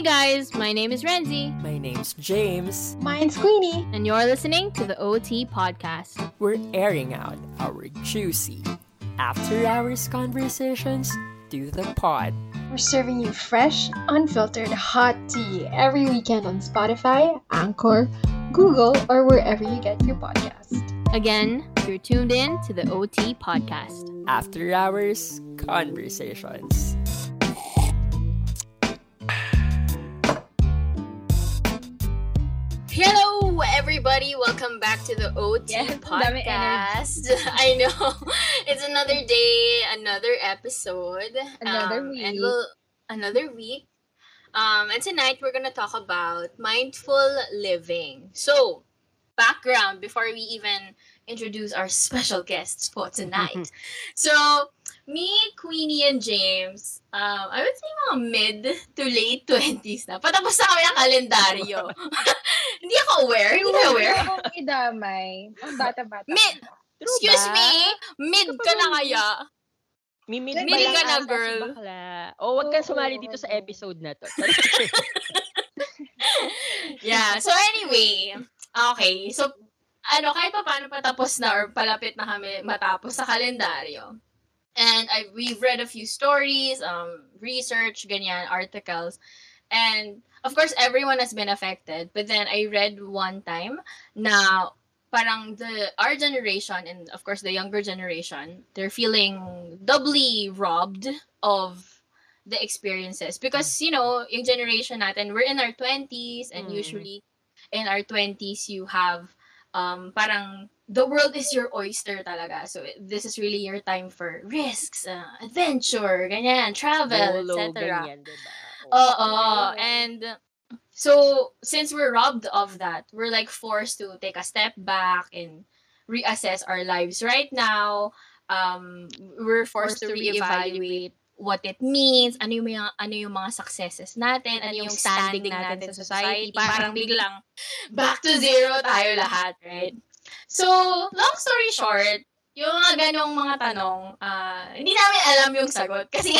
Hey guys, my name is Renzi. My name's James. Mine's Queenie. And you're listening to the OT Podcast. We're airing out our juicy after-hours conversations through the pod. We're serving you fresh, unfiltered hot tea every weekend on Spotify, Anchor, Google, or wherever you get your podcast. Again, you're tuned in to the OT Podcast. After-hours conversations. Hello, everybody. Welcome back to the OT Podcast. I know. It's another day, another episode. Another week. And another week. And tonight, we're going to talk about mindful living. So, background before we even introduce our special guests for tonight. So, me, Queenie, and James, I would say mga mid to late 20s na. Patapos na kami ng kalendaryo. Hindi ako aware. Ang bata-bata. Mid ka na kaya. Mid ka na, girl. Wag kang sumali dito sa episode na to. Yeah, so anyway. Okay, so kahit pa paano patapos na or palapit na kami matapos sa kalendaryo. And we've read a few stories, research, ganyan, articles. And, of course, everyone has been affected. But then, I read one time na parang our generation and, of course, the younger generation, they're feeling doubly robbed of the experiences. Because, you know, yung generation natin, we're in our 20s. And usually, in our 20s, you have parang the world is your oyster talaga. So, this is really your time for risks, adventure, ganyan, travel, etc. Oo. And so, since we're robbed of that, we're like forced to take a step back and reassess our lives right now. We're forced to reevaluate what it means, ano yung mga successes natin, ano yung standing natin sa society. Parang biglang back to zero tayo lahat, right? So, long story short, yung mga ganong mga tanong, hindi namin alam yung sagot. Kasi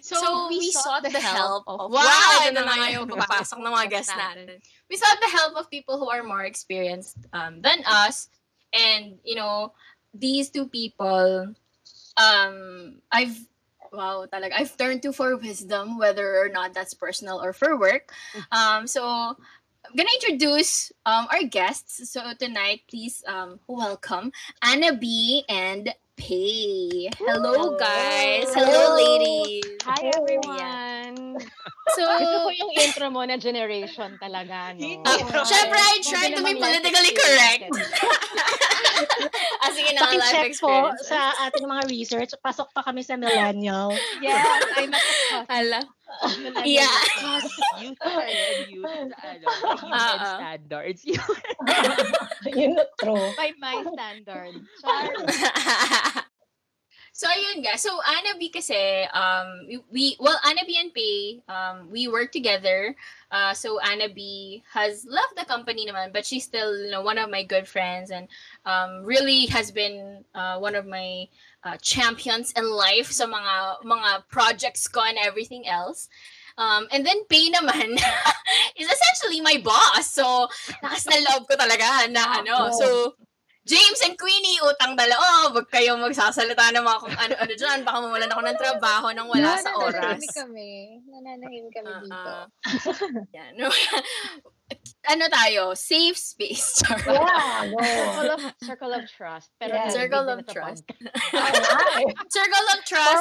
So, we sought the help of... Wow! Ito na nga yung papasok ng mga guests natin. We sought the help of people who are more experienced than us. And, you know, these two people, I've turned to for wisdom, whether or not that's personal or for work. So... I'm gonna introduce our guests. So tonight, please welcome Anna B and Pei. Hello, guys. Hello, ladies. Hi, everyone. So, ito po yung intro mo na generation talaga, no? Siyempre, I tried to be politically correct. Sige na, life experience. Sa ating mga research, pasok pa kami sa millennial. Yes, I'm a hala. Yeah. You standards. Yun na true. By my standard. So, ayun guys. So, Anna B kasi, Anna B and Pei, we work together. So, Anna B has left the company naman, but she's still, you know, one of my good friends and really has been one of my champions in life sa mga projects ko and everything else. And then Pei naman is essentially my boss. So, nakas na love ko talaga na ano. So, James and Queenie, utang dalawa. Huwag kayong magsasalita ng mga kung ano-ano dyan. Baka mawalan ako ng trabaho nang wala sa oras. Nananahimik kami dito. Yan. Ano tayo? Safe space. Yeah. Circle of trust. Pero yeah. Circle of trust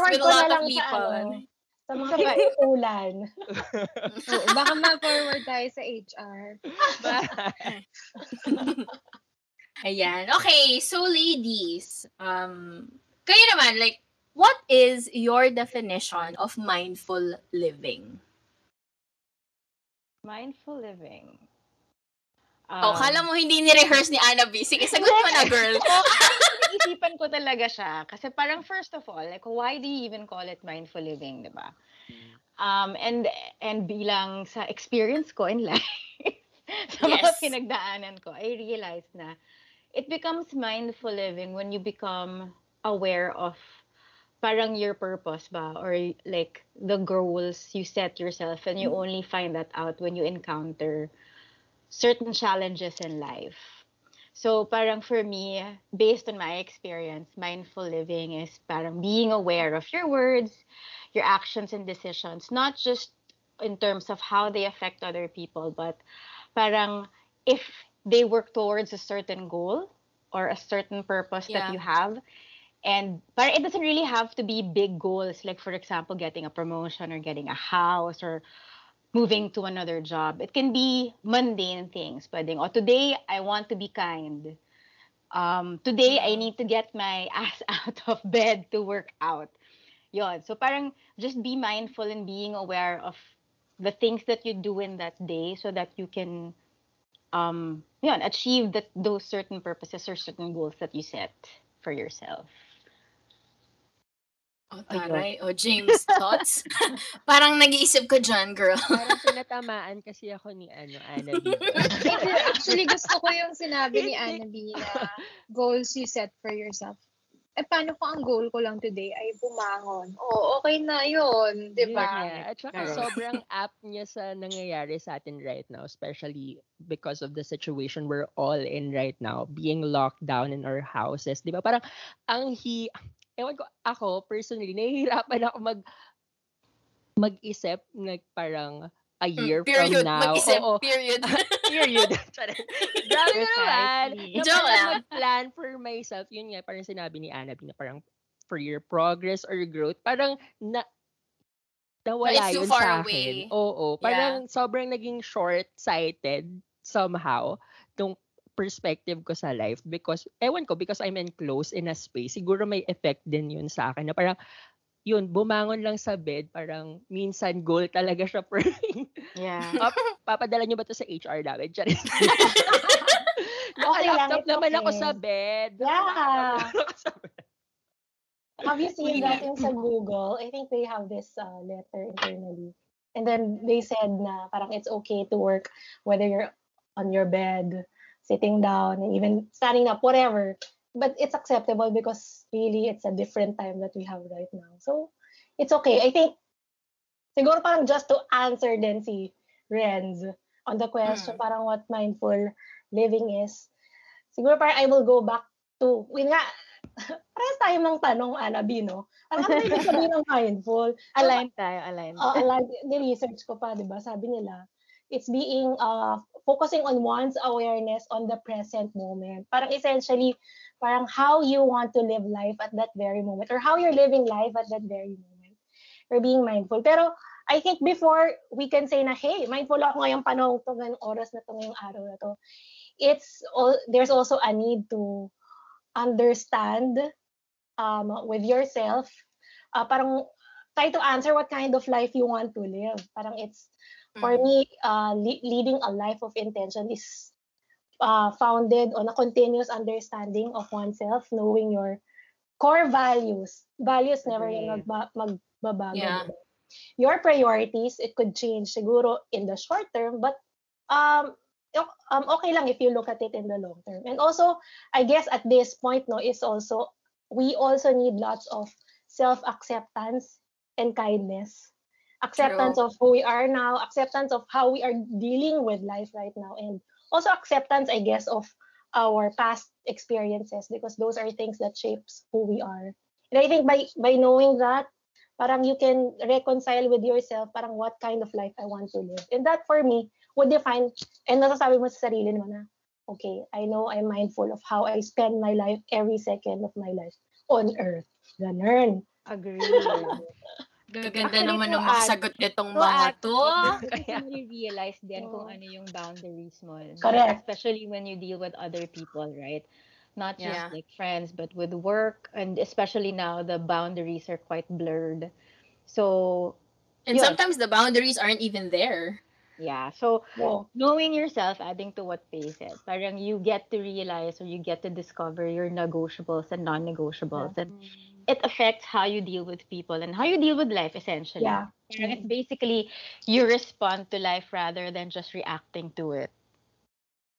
with a lot of people. Sa mga ulan. Baka ma-forward tayo sa HR. Ayan. Okay, so ladies, kayo naman, like, what is your definition of mindful living? Mindful living? Kala mo hindi ni-rehearse ni Anna B. Sige, sagot mo na, girl. Isipan ko talaga siya. Kasi parang first of all, like, why do you even call it mindful living, diba? And bilang sa experience ko in life, sa mga pinagdaanan ko, I realized na it becomes mindful living when you become aware of parang your purpose ba, or like the goals you set yourself, and you only find that out when you encounter certain challenges in life. So parang for me, based on my experience, mindful living is parang being aware of your words, your actions and decisions, not just in terms of how they affect other people, but parang if they work towards a certain goal or a certain purpose that you have. And but it doesn't really have to be big goals, like for example, getting a promotion or getting a house or moving to another job. It can be mundane things. Pwedeng, oh, today I want to be kind. Today I need to get my ass out of bed to work out. Yon. So parang just be mindful and being aware of the things that you do in that day, so that you can achieve that those certain purposes or certain goals that you set for yourself. Oh, taray. Oh, James, thoughts? Parang nag-iisip ko dyan, girl. Parang sinatamaan kasi ako ni Anna B. Actually, gusto ko yung sinabi ni Anna B na goals you set for yourself. Eh, paano ko ang goal ko lang today ay bumangon? Oo, okay na yun, di ba? Yeah. At saka sobrang apt niya sa nangyayari sa atin right now, especially because of the situation we're all in right now, being locked down in our houses, di ba? Parang ang ewan ko, ako personally, nahihirapan ako mag-isip, like parang a year period, from now. Mag-isip, oo, period. Period. Grabe ko naman. Mag-plan for myself. Yun nga, parang sinabi ni Anna, na parang for your progress or your growth, parang nawala yun sa akin. Oo, parang sobrang naging short-sighted somehow nung perspective ko sa life, because, ewan ko, because I'm enclosed in a space, siguro may effect din yun sa akin, na parang, yun, bumangon lang sa bed, parang, minsan goal talaga siya for me. Yeah. Papadala nyo ba to sa HR namin? Nakalaptop naman ako sa bed. Yeah. Have you seen that in sa Google? I think they have this letter internally. And then, they said na, parang, it's okay to work whether you're on your bed, sitting down, and even standing up, whatever. But it's acceptable because really it's a different time that we have right now. So it's okay. I think, siguro parang just to answer then si Renz on the question, parang what mindful living is, siguro parang I will go back to, yun nga, parang tayo ng tanong, Anna B, no? Parang ano yung sabi ng mindful? Align tayo, align. Ni-research ko pa, diba? Sabi nila, it's being focusing on one's awareness on the present moment. Parang essentially, parang how you want to live life at that very moment, or how you're living life at that very moment. Or being mindful. Pero I think before we can say na, hey, mindful ako ngayong panahon to, ngayong oras na to, ngayong araw na to, there's also a need to understand with yourself, parang try to answer what kind of life you want to live. Parang it's, for me, leading a life of intention is founded on a continuous understanding of oneself, knowing your core values. Values never magbabago. Yeah. Your priorities, it could change siguro in the short term, but okay lang if you look at it in the long term. And also, I guess at this point, no, is also, we also need lots of self-acceptance and kindness. Acceptance of who we are now, acceptance of how we are dealing with life right now, and also acceptance, I guess, of our past experiences, because those are things that shapes who we are. And I think by knowing that, parang you can reconcile with yourself, parang what kind of life I want to live. And that for me would define, and nasasabi mo sa sarili mo na, okay, I know I'm mindful of how I spend my life, every second of my life on earth. Ganun. Agree. Gaganda naman ang sagot nitong mga to. Kaya you realize din kung ano yung boundaries mo. Correct. Especially when you deal with other people, right? Not just like friends, but with work. And especially now, the boundaries are quite blurred. So, and sometimes the boundaries aren't even there. Yeah. So, knowing yourself, adding to what Pei said, parang you get to realize, or you get to discover your negotiables and non-negotiables. Mm-hmm. And it affects how you deal with people and how you deal with life, essentially. Yeah. And it's basically you respond to life rather than just reacting to it.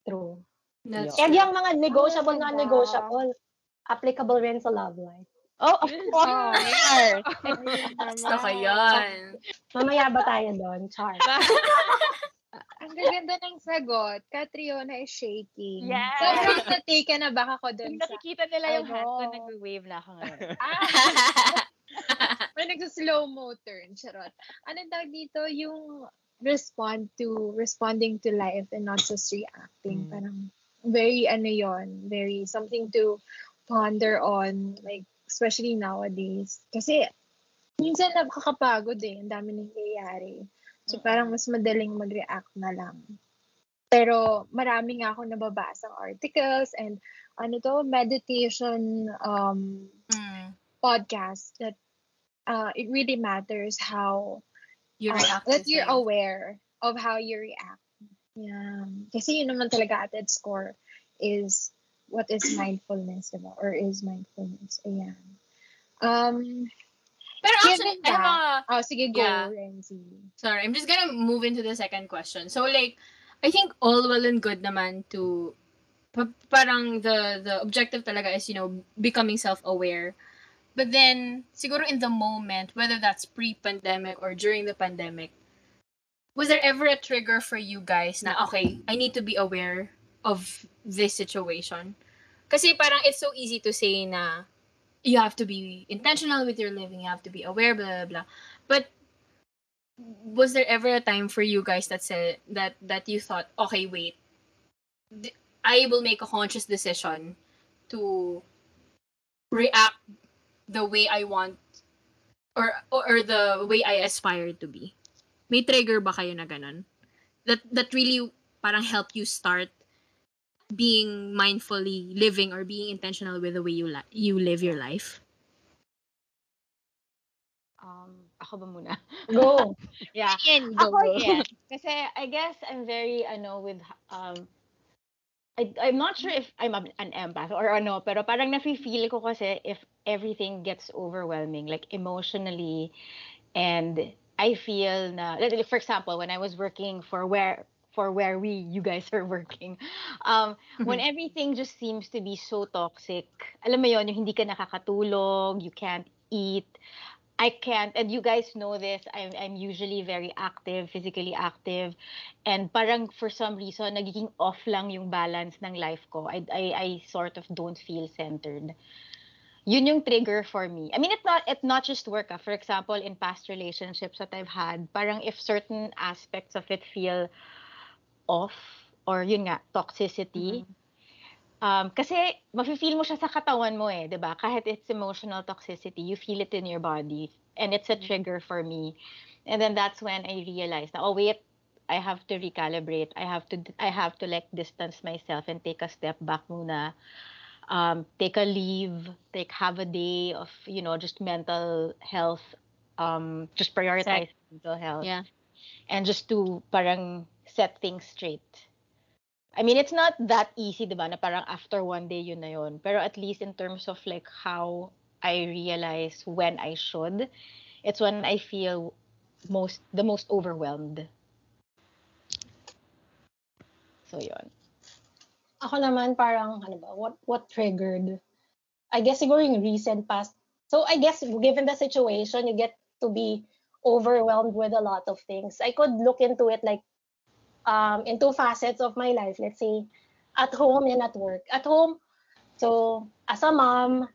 True. That's true. Yung mga negotiable, non-negotiable, applicable rin sa love life. Oh, of course. Basta ka yan. Mamaya ba tayo doon? Char. Ang gaganda ng sagot. Catriona is shaking. Yes. So, nataken na baka ko doon. Nakikita nila yung hand ko. Nag-wave na ako ngayon. May nag-slow-mo turn. Charot. Anong tawag dito? Yung responding to life and not just reacting. Parang very ano yon, very something to ponder on. Like, especially nowadays. Kasi, minsan nakakapagod eh. Ang dami nangyayari. So, parang mas madaling mag-react na lang. Pero, marami nga akong nababasang articles and meditation podcast that it really matters how you react. That you're aware of how you react. Yeah. Kasi yun naman talaga at its core is what is mindfulness, diba? Or is mindfulness. Ayan. Pero actually, go, Renzi. Sorry, I'm just gonna move into the second question. So, like, I think all well and good naman to, parang the objective talaga is, becoming self-aware. But then, siguro in the moment, whether that's pre-pandemic or during the pandemic, was there ever a trigger for you guys na, okay, I need to be aware of this situation? Kasi parang it's so easy to say na, you have to be intentional with your living. You have to be aware, blah, blah, blah. But was there ever a time for you guys that said that you thought, okay, wait, I will make a conscious decision to react the way I want or the way I aspire to be? May trigger ba kayo na ganun? That really parang helped you start being mindfully living or being intentional with the way you live your life? Ako ba muna? Go! Yeah. Go. Yeah. Kasi I guess I'm very, with, I'm not sure if I'm an empath or pero parang nafe-feel ko kasi if everything gets overwhelming, like emotionally, and I feel na, like, for example, when I was working for where you guys are working. When everything just seems to be so toxic, alam mo yun, yung hindi ka nakakatulog, you can't eat, I can't, and you guys know this, I'm usually very active, physically active, and parang for some reason, nagiging off lang yung balance ng life ko. I sort of don't feel centered. Yun yung trigger for me. I mean, it's not just work. For example, in past relationships that I've had, parang if certain aspects of it feel off or yun nga toxicity, kasi mafe-feel mo siya sa katawan mo eh, 'di ba? Kahit it's emotional toxicity, you feel it in your body, and it's a trigger for me. And then that's when I realized na, oh wait, I have to recalibrate. I have to like distance myself and take a step back muna. Take a leave, have a day of, just mental health, just prioritize mental health. Yeah. And just to parang set things straight. I mean, it's not that easy, diba? Na parang after one day yun na yun. Pero at least in terms of like how I realize when I should, it's when I feel the most overwhelmed. So yun. Ako naman parang, what triggered? I guess siguro yung recent past. So I guess given the situation, you get to be overwhelmed with a lot of things. I could look into it like in two facets of my life. Let's say, at home and at work. At home, so as a mom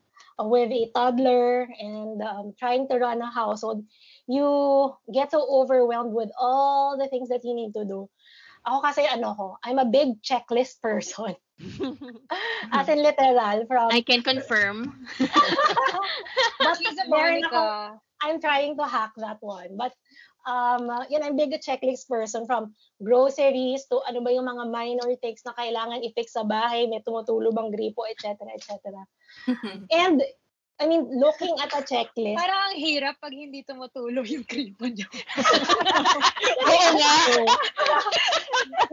with a toddler and trying to run a household, you get so overwhelmed with all the things that you need to do. Ako kasi I'm a big checklist person. As in literal. I can confirm. But I'm trying to hack that one. But I'm big a checklist person, from groceries to ano ba yung mga minor things na kailangan i-fix sa bahay, may tumutulo bang gripo, etc. etc. And I mean, looking at a checklist. Parang ang hirap pag hindi tumutulog yung gripo niyo. Oo nga.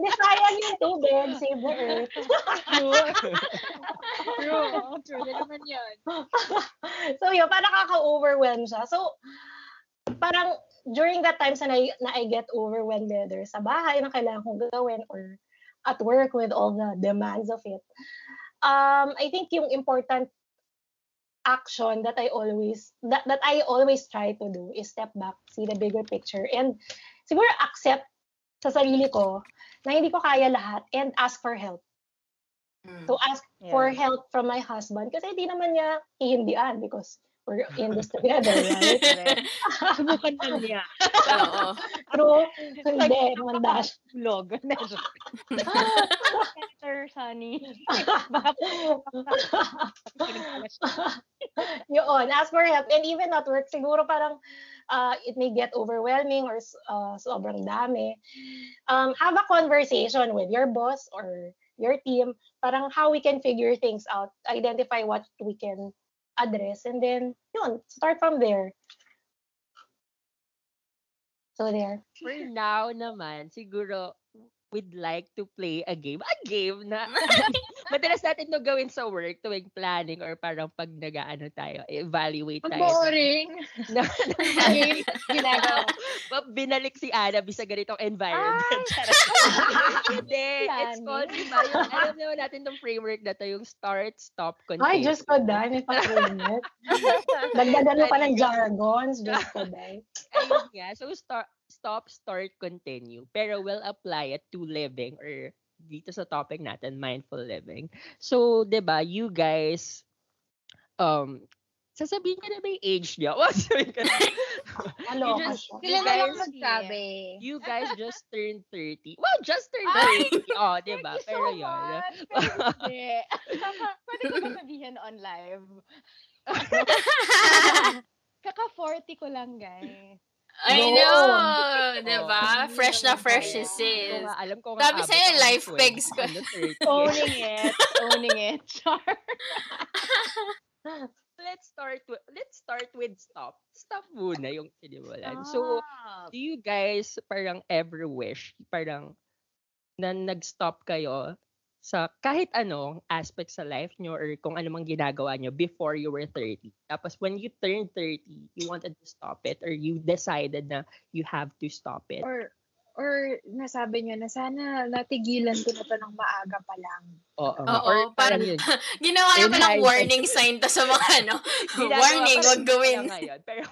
Nasayang yung tubig, save the earth. True na naman yun. So yun, parang kaka-overwhelm siya. So, parang during that times na I get overwhelmed, either sa bahay na kailangan kong gawin or at work with all the demands of it. I think yung important action that I always that I always try to do is step back, see the bigger picture, and siguro accept sa sarili ko na hindi ko kaya lahat, and ask for help. So ask for help from my husband kasi hindi naman niya hihindian because we're in this together, right? Subukan lang niya. Oo. Pero hindi, manda siya. Vlog. Senator Sunny. Yun, ask for help. And even at work, siguro parang it may get overwhelming or sobrang dami. Have a conversation with your boss or your team. Parang how we can figure things out. Identify what we can address, and then yun, start from there. So there. For now naman, siguro we'd like to play a game na madalas natin no gawin sa work tuwing planning or parang pag nag-aano tayo, evaluate tayo. Boring. Ginagawa. Binalik si Anna bisa ganitong environment. Hindi, it's called yung, alam naman natin tong framework na to, yung start, stop, continue. Ay, just ko dahil, may pa-framework. Dagdagan mo pa ng jargons, just ko dahil. Ayun nga, so stop, start, continue. Pero we'll apply it to living or dito sa topic natin, mindful living. So, diba, you guys, sasabihin ka na ba yung age niya? You guys just turned 30. Well, just turned 30. Oh, diba? Pero yun. Pwede ko sabihin on live. Kaka-40 ko lang, guys. I know, diba? Fresh na fresh is sis. Sabi sa'yo, life pegs ko. Owning it. Let's start with stop. Stop muna yung sinimulan. So, do you guys parang ever wish, parang na nag-stop kayo sa kahit anong aspect sa life nyo or kung anumang ginagawa nyo before you were 30. Tapos when you turned 30, you wanted to stop it or you decided na you have to stop it. Or nasabi nyo na sana natigilan ko na to ng maaga pa lang. Oo. Parang ginawa nyo pa ng warning sign to sa mga ano. Warning, wag gawin. Pero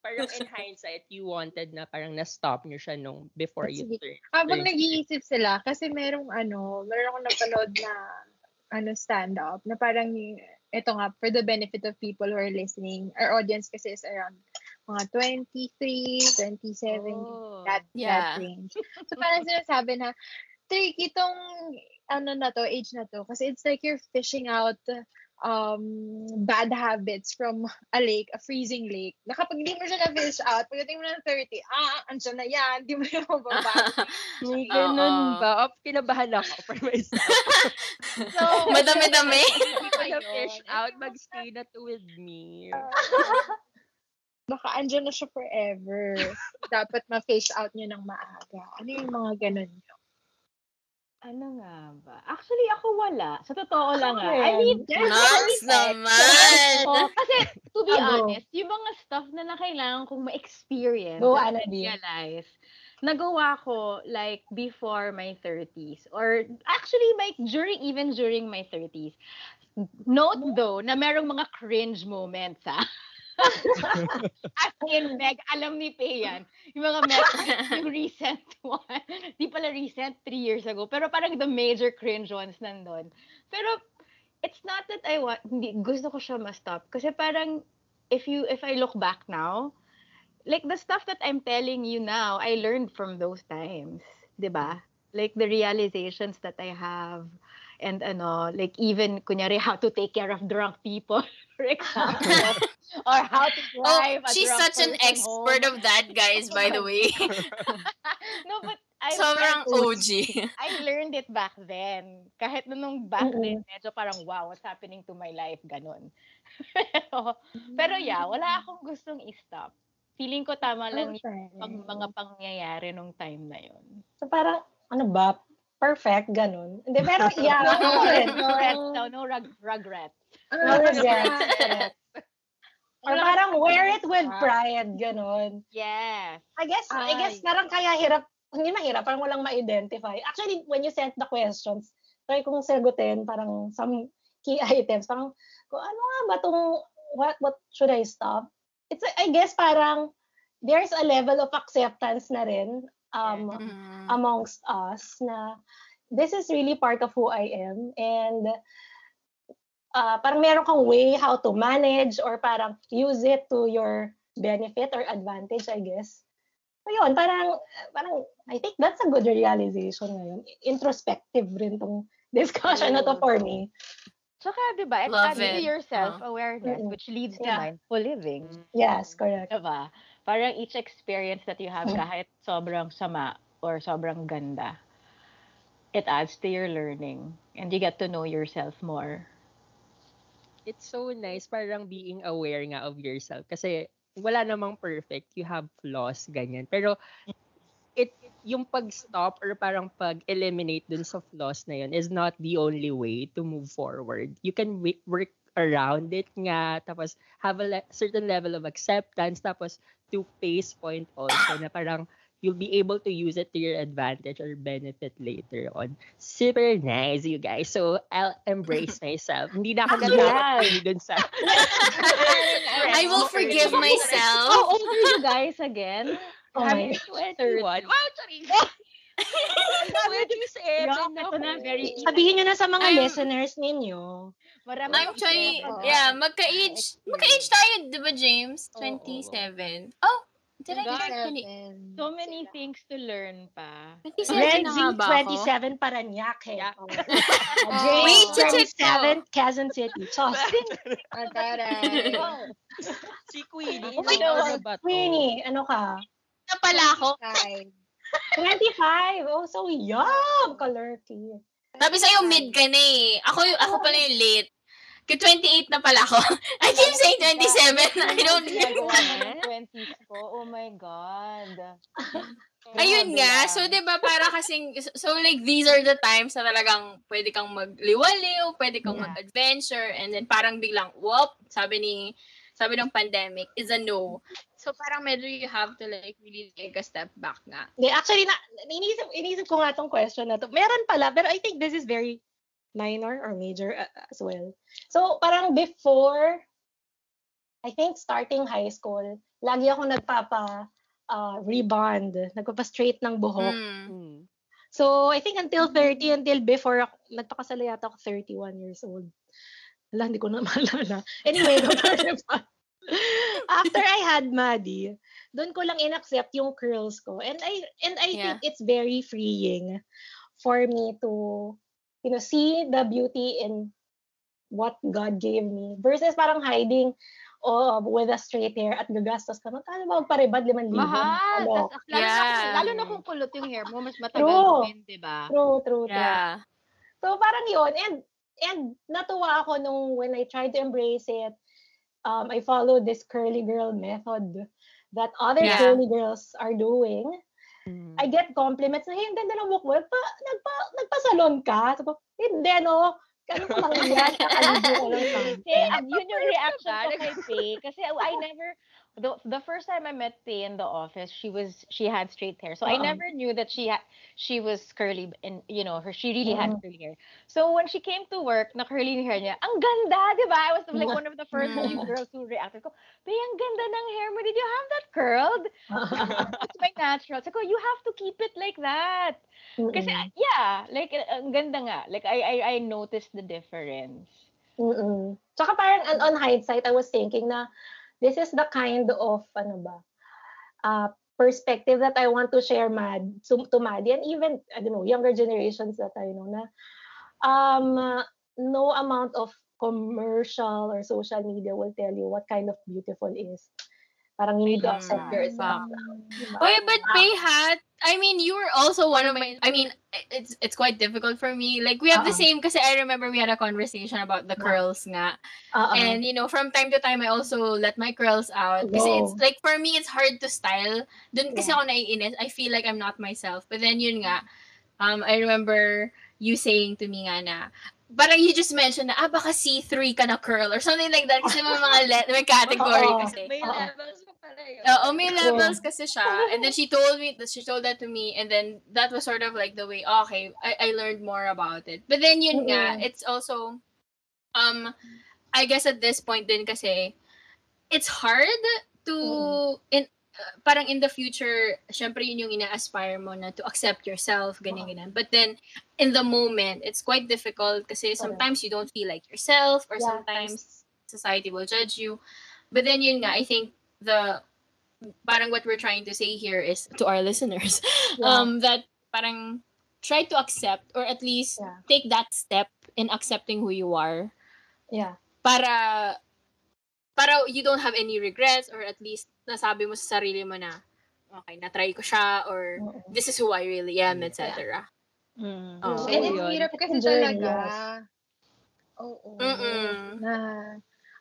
parang in hindsight, you wanted na parang na-stop nyo siya nung before you turned. Habang nag-iisip sila, kasi merong napanood na stand-up na parang, ito nga, for the benefit of people who are listening, our audience kasi is around mga 23, 27, that range. So parang sinasabi na, tricky itong age na to, kasi it's like you're fishing out bad habits from a lake, a freezing lake. Na kapag hindi mo siya na-fish out, pagdating mo na 30, andyan na yan, hindi mo yung mababati. May ganun ba? Pinabahan ako for myself. So, madami-dami. Hindi ko na-fish out, mag-stay na to with me. Baka andyan na siya forever. Dapat ma-fish out nyo ng maaga. Ano yung mga ganun nyo? Ano nga ba? Actually, ako wala. Sa totoo lang nga. I mean, nuts naman! Kasi, to be honest, yung mga stuff na nakailangan kong ma-experience, realize, nagawa ko, like, before my 30s. Or, actually, like, even during my 30s. Note, though, na merong mga cringe moments, ha? As in, Meg, alam ni Pei yan. Yung mga Meg, yung recent one. Di pala recent, 3 years ago. Pero parang the major cringe ones nandun. Pero, it's not that I want, hindi, gusto ko siya ma-stop. Kasi parang, if I look back now, like the stuff that I'm telling you now, I learned from those times. Diba? Like the realizations that I have. And like even, kunyari, how to take care of drunk people, for example. Or how to drive a drunk person home. She's such an expert of that, guys, by the way. No, but sobrang OG. I learned it back then. Kahit nung back then, medyo parang, wow, what's happening to my life, ganun. Pero yeah, wala akong gustong i-stop. Feeling ko tama lang yung mga pangyayari nung time na yun. So parang, ano ba? Perfect, ganun. Hindi, pero yeah. No regrets. No regrets. Or parang wear it with pride, ganun. Yeah. I guess parang kaya hirap, hindi mahirap, parang walang ma-identify. Actually, when you sent the questions, try kong sagutin, parang key items. Parang, ano nga ba itong, what should I stop? It's, I guess, parang, there's a level of acceptance na rin amongst us na this is really part of who I am. And, parang meron kang way how to manage or parang use it to your benefit or advantage, I guess. So yun, parang I think that's a good realization ngayon. Introspective rin tong discussion na to for me. Tsaka, diba, it adds to your self-awareness which leads to mindful living. Yes, correct. Diba? Parang each experience that you have, kahit sobrang sama or sobrang ganda, it adds to your learning and you get to know yourself more. It's so nice, parang being aware nga of yourself. Kasi wala namang perfect, you have flaws, ganyan. Pero yung pag-stop or parang pag-eliminate dun sa flaws na yun is not the only way to move forward. You can work around it nga, tapos have a certain level of acceptance, tapos to Pei's point also na parang you'll be able to use it to your advantage or benefit later on. Super nice, you guys. So, I'll embrace myself. Hindi na ako nag-a-pay dun sa... I will forgive myself. How old are you guys again? I'm 21. Wow, sorry. Sabihin nyo na sa mga listeners ninyo. I'm 20. Yeah, magka-age tayo, di ba, James? 27. Oh, did I get 27? So many things to learn pa. Renzi, 27, Parañaque. Yeah. James, 27, Quezon City. Chosting. Antaray. Si Queenie. Queenie, ano ka? Na pala ako. 25. Oh, so young. Colorty. Sabi sa'yo, mid ka na eh. Ako pala yung late. 28 na pala ako. I keep saying 27. I don't know. 20s ko. Oh my God. Ayun nga. So, diba, para kasing... So, like, these are the times na talagang pwede kang magliwaliw, pwede kang mag-adventure, and then parang biglang, whoop, sabi ng pandemic, is a no. So, parang medyo you have to, like, really take a step back nga. Yeah, actually, inisip ko nga tong question na to. Meron pala, pero I think this is very minor or major as well. So, parang before, I think starting high school, lagi akong nagpapa-rebond, nagpapa-straight ng buhok. Mm. So, I think until 30, until before, nagpakasala yata ako 31 years old. Wala, hindi ko na maalala. Anyway, after I had Maddie, doon ko lang inaccept yung curls ko. And I think it's very freeing for me to, you know, see the beauty in what God gave me versus parang hiding with a straight hair at gagastos ka. Magkano ba magparibad 5,000? Mahal! Lalo na kung kulot yung hair mo, mas matagal din, di ba? True. So parang yun. And natuwa ako nung when I tried to embrace it, I followed this curly girl method that other curly girls are doing. I get compliments na, hey, ang ganda ng buhok mo. Nagpa-salon ka? So, hindi, no? Kano ko mangyayas na kalibong? Yun yung reaction ko kay Pei. Kasi I never... The first time I met Pei in the office, she had straight hair. So I never knew that she was curly and, you know, she really had curly hair. So when she came to work, na curly hair niya, ang ganda, di ba? I was like one of the first few girls who reacted. Ko, Pei, ang ganda ng hair mo. Did you have that curled? It's my natural. So ko, you have to keep it like that. Kasi, yeah, like, ang ganda nga. Like, I noticed the difference. Tsaka parang on hindsight, I was thinking na, this is the kind of perspective that I want to share to Maddie and even, I don't know, younger generations that I know na no amount of commercial or social media will tell you what kind of beautiful is. Parang you need to accept yourself. Okay, but Pei Hat, I mean, you were also one of my, I mean, it's quite difficult for me. Like, we have the same, kasi I remember we had a conversation about the curls nga. And, you know, from time to time, I also let my curls out. Kasi it's, like, for me, it's hard to style. Dun kasi ako naiinis. I feel like I'm not myself. But then, yun nga, I remember you saying to me nga na, parang you just mentioned na, baka C3 ka na curl or something like that kasi may category kasi. May levels pa pala yun. Oo, may levels kasi siya. And then she told that to me and then that was sort of like the way, okay, I learned more about it. But then yun nga, it's also, I guess at this point din kasi it's hard to parang in the future, syempre yun yung ina-aspire mo na to accept yourself, ganyan-ganyan. But then, in the moment, it's quite difficult kasi sometimes you don't feel like yourself or sometimes society will judge you. But then yun nga, I think the, parang what we're trying to say here is to our listeners, that parang try to accept or at least take that step in accepting who you are. Yeah. Para you don't have any regrets or at least nasabi mo sa sarili mo na okay, na-try ko siya or this is who I really am, etc. Mm. Oh. So, and it's hirap kasi talaga.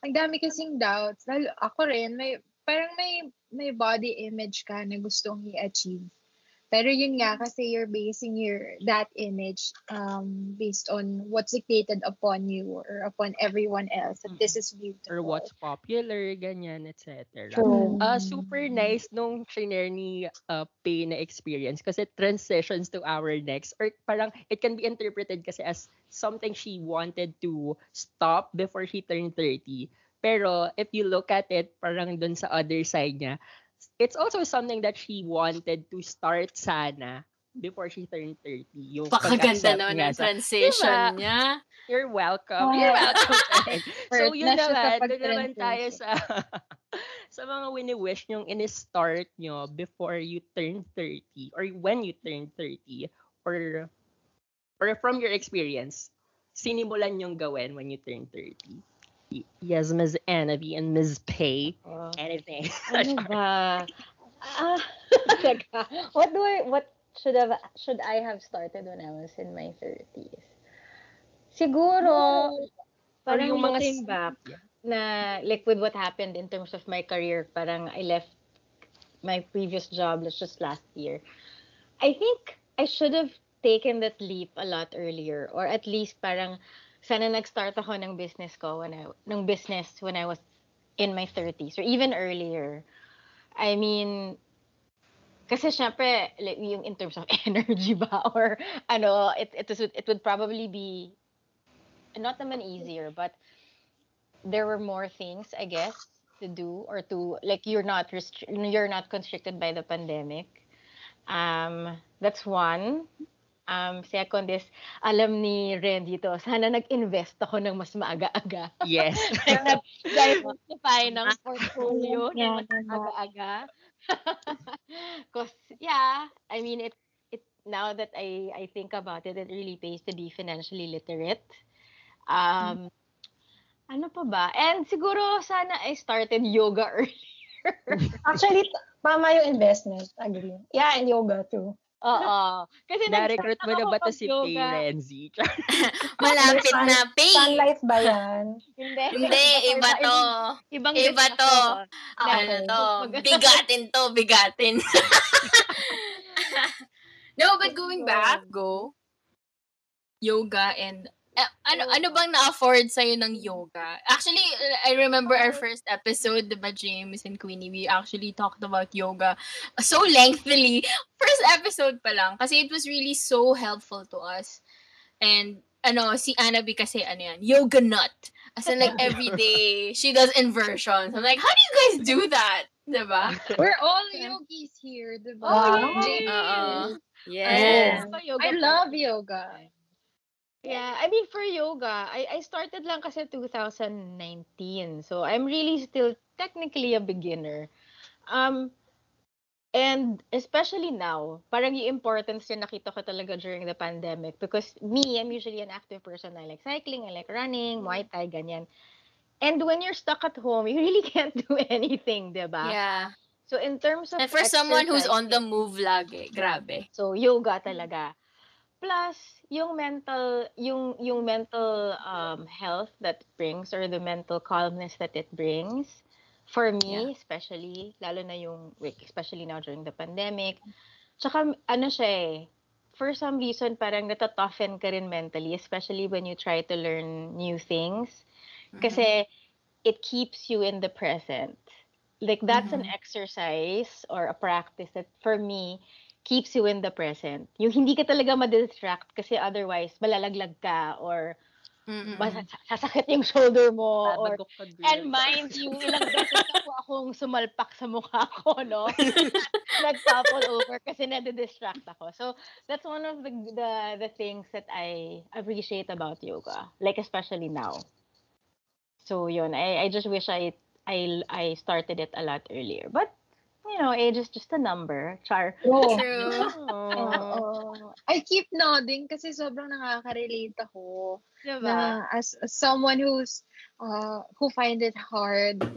Ang dami kasing doubts. Lalo, ako rin, may body image ka na gustong i-achieve. Pero yun nga, kasi you're basing that image based on what's dictated upon you or upon everyone else. And this is beautiful. Or what's popular, ganyan, etc. Sure. Super nice nung share ni Pei na experience kasi transitions to our next. Or parang it can be interpreted kasi as something she wanted to stop before she turned 30. Pero if you look at it, parang dun sa other side niya, it's also something that she wanted to start sana before she turned 30. Yung pag-accept niya. Ng transition niya. You're welcome. Wow. You're welcome. So yun naman, doon naman tayo sa mga wini-wish nyong in-start nyo before you turn 30 or when you turn 30 or from your experience, sinimulan nyong gawin when you turn 30. Yes, Ms. Anna B and Ms. Pei. Anything. What should I have started when I was in my 30s? Siguro, parang yung mga looking back na, like with what happened in terms of my career, parang I left my previous job just last year. I think I should have taken that leap a lot earlier, or at least parang sana nag-start ako ng business ko when I was in my 30s or even earlier. I mean, kasi syempre, yung in terms of energy ba or ano, it would probably be not naman easier, but there were more things, I guess, to do or to, like, you're not constricted by the pandemic. That's one. Second is, alam ni Ren dito, sana nag-invest ako ng mas maaga-aga. Yes. Nag-diversify ng portfolio ng mas maaga-aga. Because, I mean, it now that I think about it really pays to be financially literate. Ano pa ba? And siguro, sana I started yoga earlier. Actually, tama yung investment. Agree. Yeah, and yoga too. Oo. Kasi na-recruit mo na ba ito si Pei, Renzi? Malapit na, Pei. Sun life ba yan? Hindi, iba to. Iba to. Ano to? Bigatin. No, but going back, yoga and ano bang na-afford sa'yo ng yoga? Actually, I remember our first episode, diba, James and Queenie, we actually talked about yoga so lengthily. First episode pa lang. Kasi it was really so helpful to us. And, si Anna B kasi, yoga nut. As in, like, every day, she does inversions. I'm like, how do you guys do that? Diba? We're all yogis here, diba? Oh, James. Yes. I love yoga. Yeah, I mean, for yoga, I started lang kasi 2019. So, I'm really still technically a beginner. And especially now, parang yung importance yun nakita ko talaga during the pandemic. Because me, I'm usually an active person. I like cycling, I like running, Muay Thai, ganyan. And when you're stuck at home, you really can't do anything, diba? Yeah. So, in terms of... And for someone who's on the move lagi, grabe. So, yoga talaga. Plus, yung mental health that brings or the mental calmness that it brings, for me, especially, lalo na yung, especially now during the pandemic, tsaka, for some reason, parang natatoughen ka rin mentally, especially when you try to learn new things, kasi it keeps you in the present. Like, that's an exercise or a practice that, for me, keeps you in the present. Yung hindi ka talaga madistract kasi otherwise malalaglag ka or masasakit yung shoulder mo. Or, and mind you, ilang beses ako akong sumalpak sa mukha ko, no? Nag-topple over kasi nadidistract ako. So, that's one of the things that I appreciate about yoga. Like, especially now. So, yun. I just wish I started it a lot earlier. But, you know, age is just a number. Char. Oh. True. Oh. I keep nodding kasi sobrang nakaka-relate ako. Diba? Na as someone who finds it hard to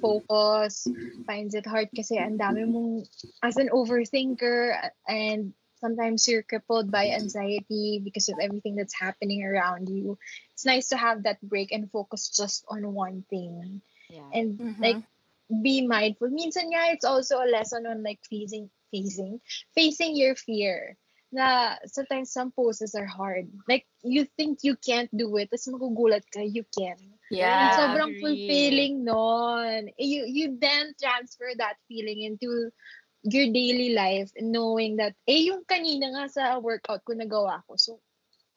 focus, finds it hard kasi ang dami mong, as an overthinker, and sometimes you're crippled by anxiety because of everything that's happening around you. It's nice to have that break and focus just on one thing. Yeah. And like, be mindful. Minsan nga, it's also a lesson on like facing your fear. Na sometimes some poses are hard. Like, you think you can't do it, tapos magugulat ka, you can. Yeah. And sobrang fulfilling nun. You then transfer that feeling into your daily life, knowing that, yung kanina nga sa workout ko nagawa ko. So,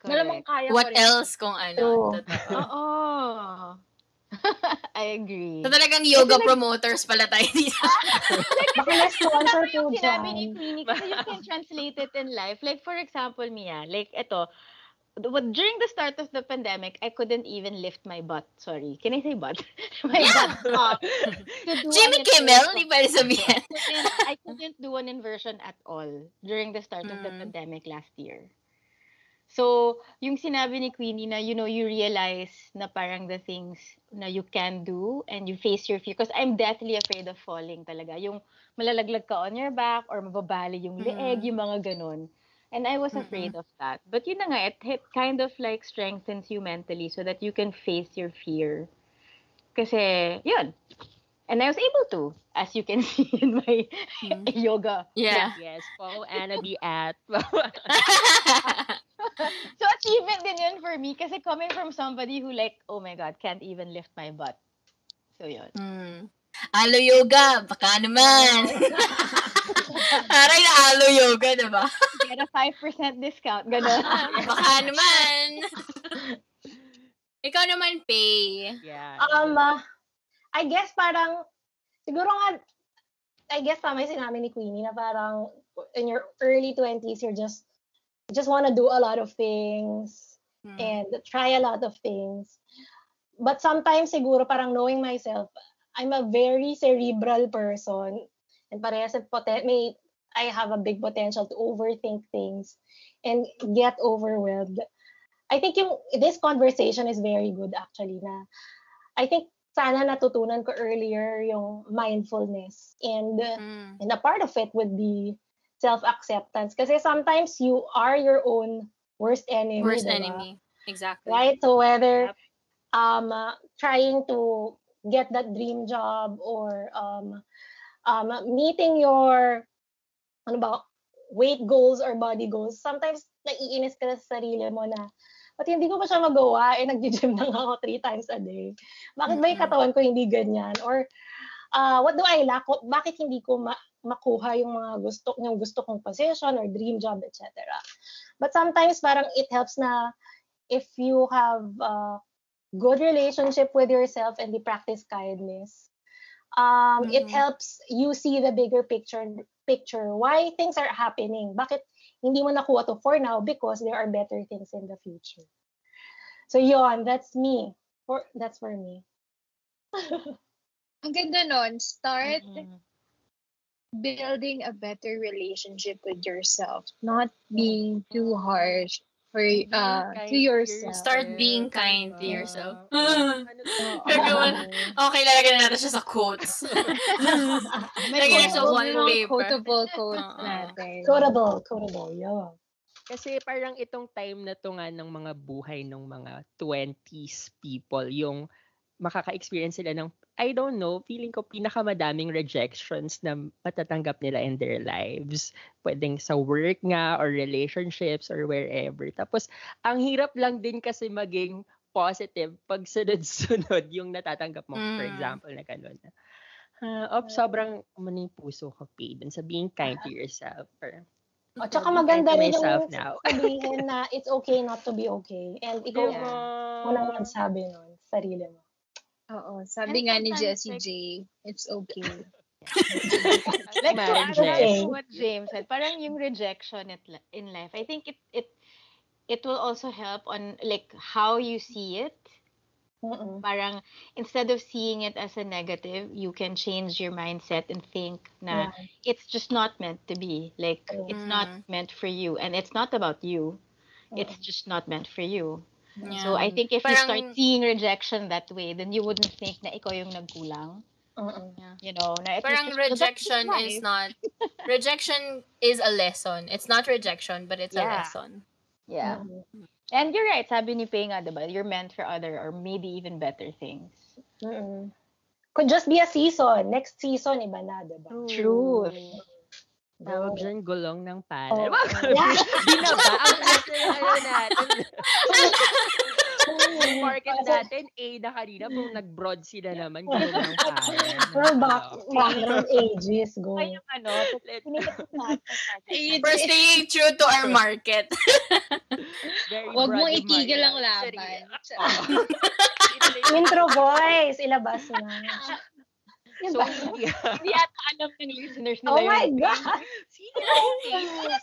malamang kaya what ko rin. What else kung ano? Oo. I agree. So talagang yoga promoters pala tayo dito. Baka na sponsor po dyan. Sinabi ni Queenie, so you can translate it in life. Like, for example, Mia, like, eto, during the start of the pandemic, I couldn't even lift my butt. Sorry. Can I say butt? My butt up. Jimmy Kimmel, di ba sabihin? I couldn't do an inversion at all during the start of the pandemic last year. So, yung sinabi ni Queenie na, you know, you realize na parang the things na you can do and you face your fear. Because I'm deathly afraid of falling talaga. Yung malalaglag ka on your back or mababali yung leeg, yung mga ganun. And I was afraid of that. But yun na nga, it kind of like strengthens you mentally so that you can face your fear. Kasi, yun. And I was able to, as you can see in my yoga. Yeah. Yes, follow Anna B at... So, achievement din yun for me kasi coming from somebody who like, oh my God, can't even lift my butt. So, yun. Alo yoga, baka naman. Aray na alo yoga, diba? Get a 5% discount, gano'n. Baka naman. Ikaw naman, Pei. Yeah. I guess parang, siguro nga, I guess tama yung sinabi ni Queenie na parang in your early 20s, you're just want to do a lot of things and try a lot of things. But sometimes, siguro, parang knowing myself, I'm a very cerebral person. And parehas, I have a big potential to overthink things and get overwhelmed. I think this conversation is very good, actually. Na I think sana natutunan ko earlier yung mindfulness. And a part of it would be self-acceptance. Kasi sometimes you are your own worst enemy. Worst enemy. Exactly. Right? So whether trying to get that dream job or meeting your weight goals or body goals, sometimes naiinis ka sa sarili mo na, pati hindi ko pa siya magawa, nag-gym lang ako 3 times a day. Bakit ba yung katawan ko hindi ganyan? Or what do I lack? Bakit hindi ko makuha yung mga gusto kong position or dream job, etc. But sometimes parang it helps na if you have a good relationship with yourself and you practice kindness, it helps you see the bigger picture why things are happening. Bakit hindi mo nakuha to for now? Because there are better things in the future. So yon, that's for me. Ang ganda nun, start building a better relationship with yourself, not being too harsh for to yourself. Start being kind to yourself. Okay, lalagyan natin siya sa quotes. Lalagyan siya sa wallpaper. Quotable quotes natin. Quotable, yeah. Kasi parang itong time na to nga ng mga buhay ng mga 20s people, yung makaka-experience sila ng, I don't know, feeling ko pinakamadaming rejections na matatanggap nila in their lives. Pwedeng sa work nga, or relationships, or wherever. Tapos, ang hirap lang din kasi maging positive pag sunod-sunod yung natatanggap mo. For example, na ganun. Sobrang maning puso ko, Pei, dun sa being kind to yourself. Oh, tsaka maganda rin yung sabihin na it's okay not to be okay. And ikaw walang magsabi nun, sarili mo. Oo, sabi nga ni Jessie J, it's okay. Like to add to what James said, parang yung rejection in life, I think it will also help on like how you see it. Mm-mm. Parang instead of seeing it as a negative, you can change your mindset and think na it's just not meant to be. Like it's not meant for you, and it's not about you. It's just not meant for you. Yeah. So I think if parang, you start seeing rejection that way, then you wouldn't think na ikaw yung nagkulang. Yeah. You know, na parang rejection is not rejection is a lesson. It's not rejection, but it's a lesson. Yeah. Mm-hmm. And you're right, sabi ni Pei nga, diba? You're meant for other or maybe even better things. Mm-mm. Could just be a season. Next season, iba na, diba? True. Tawag dyan, gulong ng pala. Oh. Binaba ang scenario natin. Market natin, A na kanina. Kung nag-broad sila naman, gulong ng pala. Well, background ages, go. Ay, yung ano, we're staying true to our market. Huwag mong itigil ang laban. Intro voice, ilabas na. So, hindi ata alam ng listeners nila. Oh my God! Sino sila?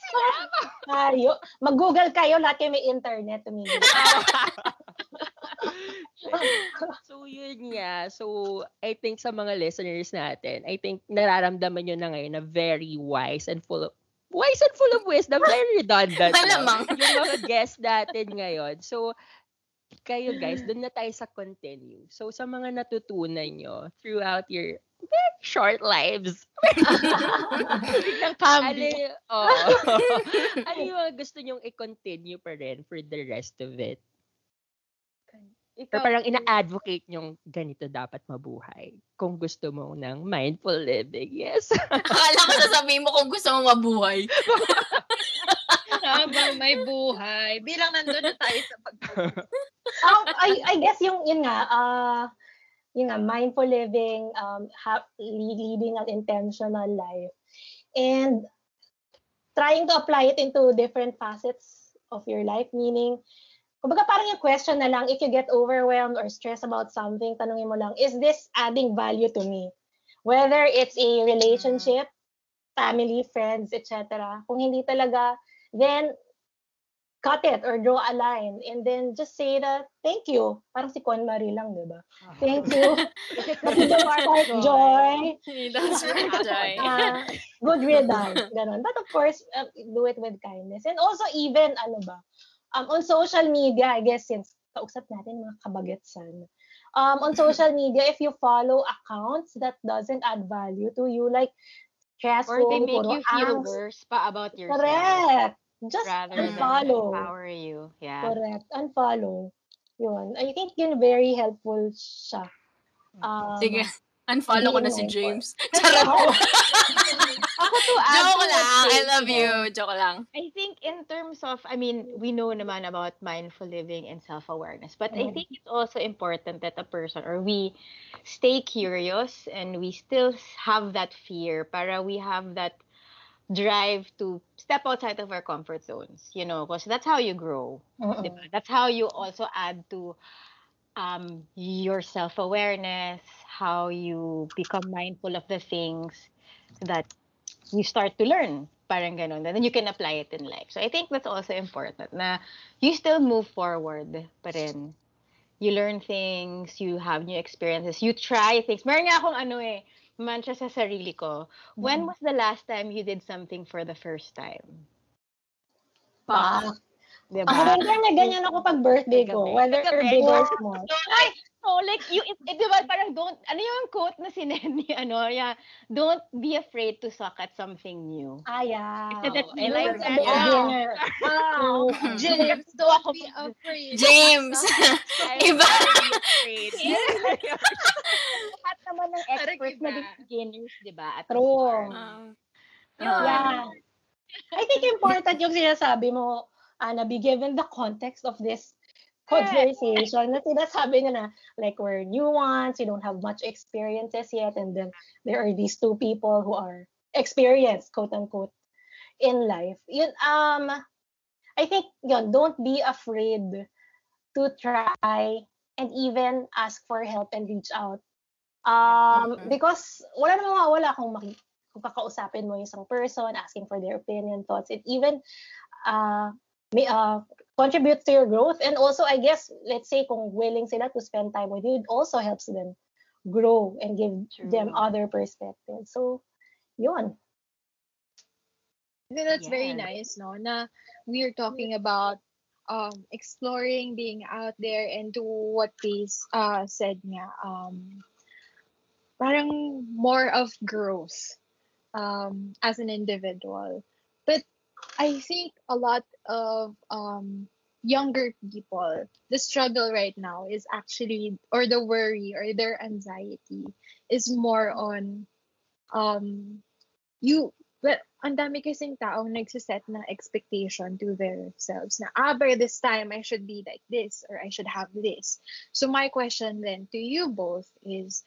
Mario, mag-Google kayo, lahat kayo may internet. So, yun niya. So, I think sa mga listeners natin, I think nararamdaman nyo na ngayon na very wise and full of wisdom. Very redundant. Malamang. Yung mga guests natin ngayon. So, kayo guys, doon na tayo sa continue. So, sa mga natutunan nyo throughout your very short lives. Ano yung gusto nyong i-continue pa rin for the rest of it? Ikaw, parang ina-advocate yung ganito dapat mabuhay kung gusto mo ng mindful living. Yes. Akala ko sasabihin mo kung gusto mo mabuhay. Habang may buhay. Bilang nandun na tayo sa pagkakas. I guess yun nga, mindful living, living an intentional life. And trying to apply it into different facets of your life. Meaning, kumbaga parang yung question na lang, if you get overwhelmed or stressed about something, tanungin mo lang, is this adding value to me? Whether it's a relationship, family, friends, etc. Kung hindi talaga, then cut it or draw a line. And then just say that, thank you. Parang si Con Marie lang, di ba? Thank you. Joy. That's right, joy. Good riddance. Ganon. But of course, do it with kindness. And also even, on social media, I guess since kausap natin mga kabagetsan. On social media, if you follow accounts that doesn't add value to you, like stressful, or they make you feel worse pa about yourself. Correct. Just unfollow. Empower you. Yeah. Correct. Unfollow. Yun. I think yun very helpful siya. Sige. Unfollow ko na si James. Charot. Ako to joke lang. I love you. Joke lang. I think in terms of, I mean, we know naman about mindful living and self-awareness. But I think it's also important that a person, or we stay curious and we still have that fear. Para we have that drive to step outside of our comfort zones. You know, because that's how you grow. Diba? That's how you also add to your self-awareness, how you become mindful of the things that you start to learn, parang ganun, and then you can apply it in life. So I think that's also important na you still move forward pa rin. You learn things, you have new experiences, you try things. Meron nga akong mantra sa sarili ko. When was the last time you did something for the first time? Diba? Ako rin na ganyan ako pag birthday ko. Whether or big or small. So, like, diba, parang don't, ano yung quote na sinend don't be afraid to suck at something new. I like that. Wow. James, don't be afraid. James! Iba! Lahat naman ng experts maging beginners, diba? True. Yeah. I think important yung sinasabi mo, Anna B, given the context of this conversation, na sinasabi niya na, like, we're nuanced, we don't have much experiences yet, and then there are these two people who are experienced, quote-unquote, in life. Yun, I think yun, don't be afraid to try and even ask for help and reach out. Because wala namang mawawala kung kakausapin mo yung isang person, asking for their opinion, thoughts, and even may contribute to your growth. And also, I guess, let's say kung willing sila to spend time with you, it also helps them grow and give them other perspectives. So, yun. I think that's very nice, no? Na we're talking about exploring, being out there, and to what Pei's said niya, parang more of growth as an individual. But I think a lot of younger people, the struggle right now is actually, or the worry or their anxiety is more on well, ang dami kasing taong nagsiset na expectation to their selves na, by this time, I should be like this or I should have this. So my question then to you both is,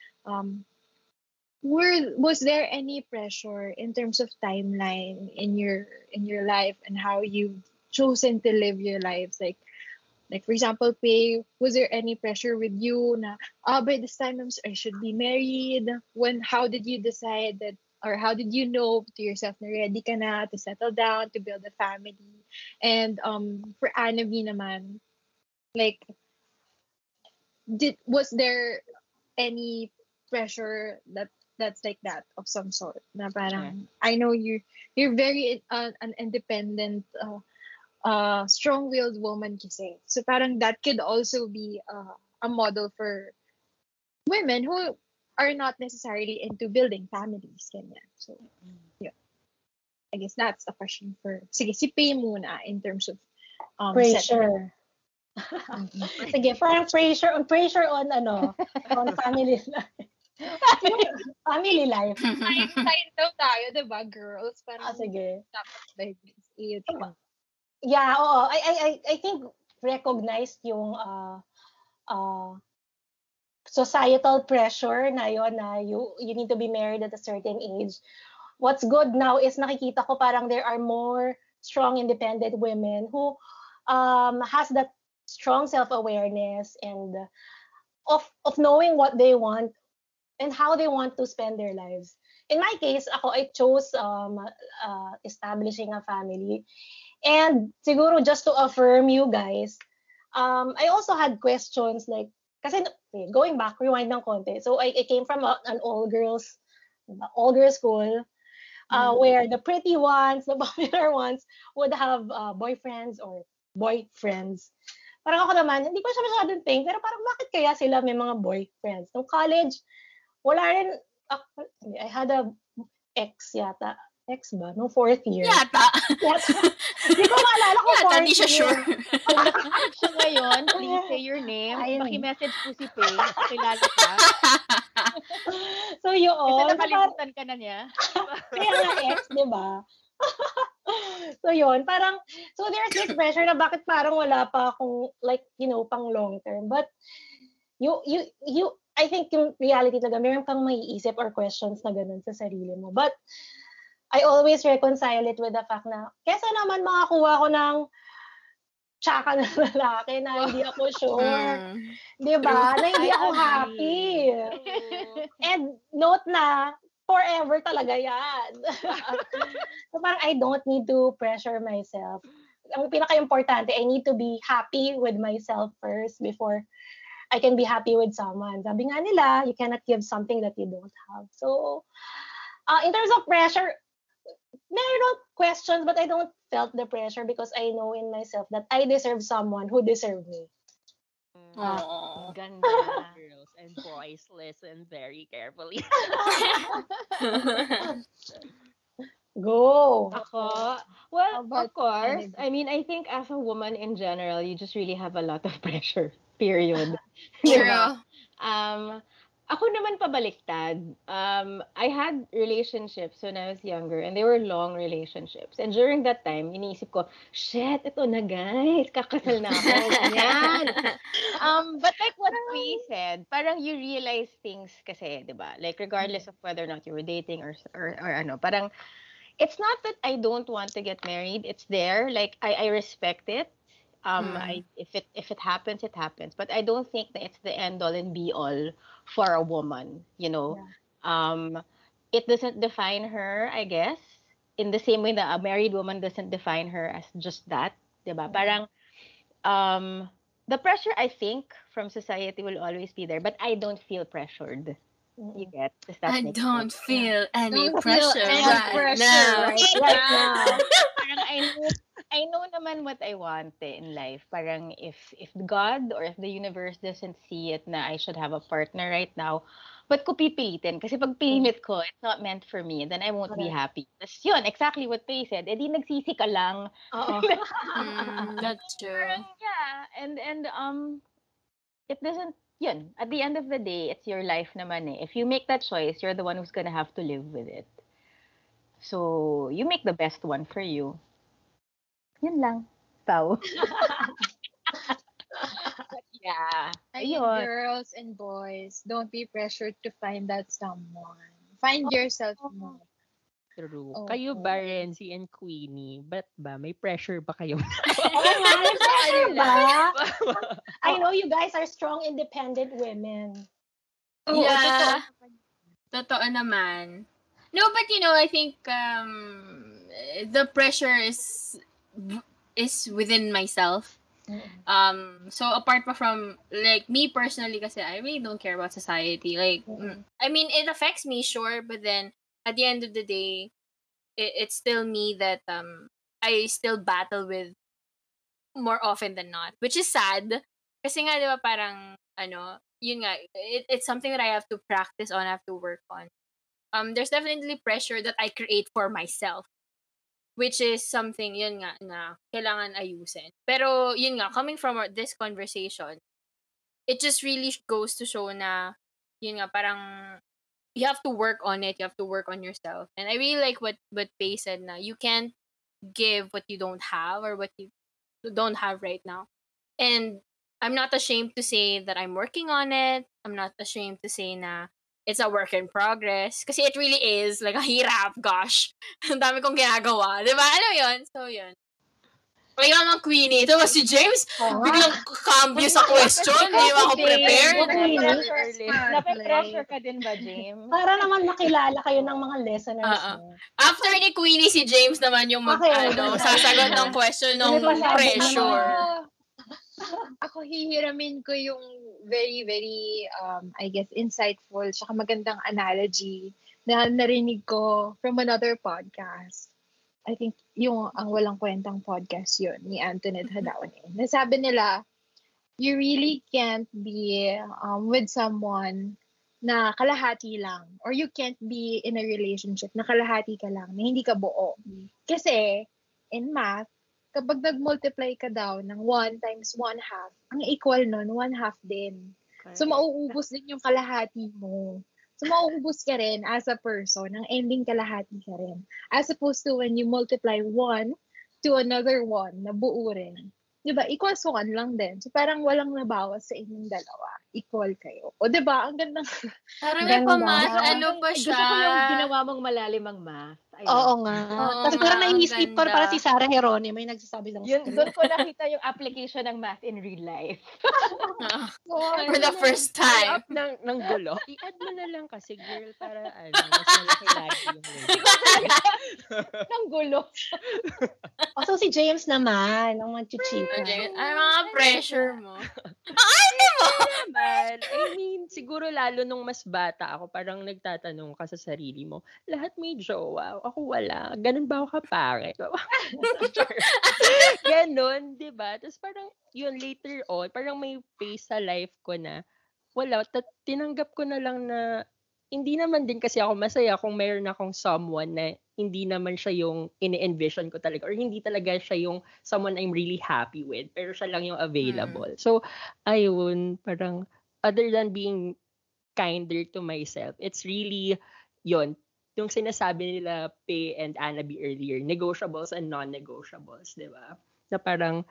was there any pressure in terms of timeline in your life and how you've chosen to live your lives? Like for example, Pei, was there any pressure with you na, by this time, I should be married? How did you decide that? Or how did you know to yourself na ready ka na to settle down, to build a family? And for Anna B naman, like, was there any pressure that's like that of some sort? Na parang, I know you're very an independent, strong-willed woman kasi. So parang that could also be a model for women who are not necessarily into building families, ganyan. So, yeah. I guess that's a question for, sige, si Pei muna in terms of pressure. Sige, parang pressure on ano, on family life. Family life. Sign daw tayo, diba, girls? Parang, sige. Yeah, oo. I think recognized yung societal pressure na yun na you need to be married at a certain age. What's good now is nakikita ko parang there are more strong independent women who has that strong self-awareness and of knowing what they want and how they want to spend their lives. In my case, I chose establishing a family. And siguro just to affirm you guys, I also had questions like, kasi going back, rewind ng konti. So I came from an all-girls school where the pretty ones, the popular ones would have boyfriends or boyfriends. Parang ako naman, hindi ko siya masyadong think, pero parang bakit kaya sila may mga boyfriends? Nung college, wala rin, I had a ex yata. Ex ba? Nung fourth year. Yata. Hindi ko maalala ko yata, fourth year. Yata, hindi siya sure. Kung naka-act siya ngayon, please say your name. Paki-message po si Pei. Kilala ka. So, yun. Kasi nakalimutan ka na niya. Kaya nga ex, di ba? So, yun. Parang, so there's this pressure na bakit parang wala pa akong, like, you know, pang long term. But, I think yung reality talaga, meron kang maiisip or questions na ganun sa sarili mo. But, I always reconcile it with the fact na kesa naman makakuha ko ng tsaka na lalaki na hindi ako sure. Diba? Na hindi ako happy. And note na, forever talaga yan. So parang I don't need to pressure myself. Ang pinaka-importante, I need to be happy with myself first before I can be happy with someone. Sabi nga nila, you cannot give something that you don't have. So, in terms of pressure, there are no questions, but I don't felt the pressure because I know in myself that I deserve someone who deserves me. Oh, ganda. Girls and boys, listen very carefully. Go. Ako? Well, of course. I mean, I think as a woman in general, you just really have a lot of pressure, period. True. Ako naman pabaliktad. I had relationships when I was younger and they were long relationships. And during that time, iniisip ko, shit, ito na guys, kakasal na ako. Yan. But like what we said, parang you realize things kasi, di ba? Like regardless of whether or not you were dating or ano, parang it's not that I don't want to get married. It's there. Like, I respect it. If it happens, it happens. But I don't think that it's the end all and be all for a woman, you know. Yeah. It doesn't define her, I guess. In the same way that a married woman doesn't define her as just that, diba? Parang the pressure, I think, from society will always be there, but I don't feel pressured. You get? I don't feel any pressure right now. Parang I know naman what I want in life. Parang if God or if the universe doesn't see it na I should have a partner right now, but ko pipilitin kasi pag pilit ko, it's not meant for me, then I won't be happy. That's yun, exactly what Pei said. Eh di nagsisi ka lang. Oo. That's true. Parang, yeah, and it doesn't, yun, at the end of the day, it's your life naman eh. If you make that choice, you're the one who's gonna have to live with it. So, you make the best one for you. Yun lang. Tao. Yeah. Girls and boys, don't be pressured to find that someone. Find yourself more. True. Oh. Kayo ba, Renzi and Queenie? Ba't ba? May pressure ba kayo? May pressure ba? I know you guys are strong, independent women. Oh, yeah. Totoo naman. No, but you know, I think the pressure is within myself. So apart from, like, me personally kasi, I really don't care about society. Like, I mean, it affects me, sure, but then at the end of the day, it's still me that I still battle with more often than not, which is sad. Kasi nga, di ba, parang, ano, yun nga, it's something that I have to practice on, I have to work on. There's definitely pressure that I create for myself, which is something, yun nga, na kailangan ayusin. Pero, yun nga, coming from this conversation, it just really goes to show na, yun nga, parang, you have to work on it, you have to work on yourself. And I really like what Pei said na, you can't give what you don't have or what you don't have right now. And I'm not ashamed to say that I'm working on it. I'm not ashamed to say na, it's a work in progress. Kasi it really is. Like, a hirap, gosh. Ang dami kong ginagawa. Diba? Alam yun? So, yun. May naman Queenie. Ito ba si James? Uh-huh. Biglang cambio sa question. Hindi ba ako prepared? Nape-pressure ka din ba, James? Para naman makilala kayo ng mga listeners. After ni Queenie, si James naman yung sasagot ng question ng pressure. Ako hihiramin ko yung very, very, I guess, insightful tsaka magandang analogy na narinig ko from another podcast. I think yung Ang Walang Kwentang podcast yun ni Anthony Thadaone. Nasabi nila, you really can't be with someone na kalahati lang, or you can't be in a relationship na kalahati ka lang, na hindi ka buo. Kasi, in math, kapag nag-multiply ka daw ng 1 times 1/2, ang equal nun, 1/2 din. Okay. So, mauubos din yung kalahati mo. So, mauubos ka rin as a person. Ang ending kalahati ka rin. As opposed to when you multiply 1 to another 1, nabuo rin. Diba? Equals 1 lang din. So, parang walang nabawas sa inyong dalawa. Equal kayo. O, diba? Ang ganda. Parang may pamath. Ano ba siya? Gusto ko yung ginawa mong malalim ang math. Oo nga. Tapos parang naiisip ko para si Sarah Herone, may nagsasabi lang. Yun, doon ko nakita yung application ng math in real life. For the first time. Ng gulo. I-add mo na lang kasi, girl, para ano, mas malaki-laki yung ng gulo. So si James naman, ang mag-chichika. Ay, mga pressure mo. Ano mo? I mean, siguro lalo nung mas bata ako, parang nagtatanong ka sa sarili mo, lahat may jowa. Ako wala. Ganun ba ako kapare? Ganun, diba? Tapos parang, yun, later on, parang may phase sa life ko na, wala, tinanggap ko na lang na, hindi naman din kasi ako masaya kung mayroon akong someone na hindi naman siya yung ini-envision ko talaga, or hindi talaga siya yung someone I'm really happy with, pero siya lang yung available. So, ayun, parang, other than being kinder to myself, it's really, yun, yung sinasabi nila Pei and Anna B earlier, negotiables and non-negotiables, di ba? Na parang,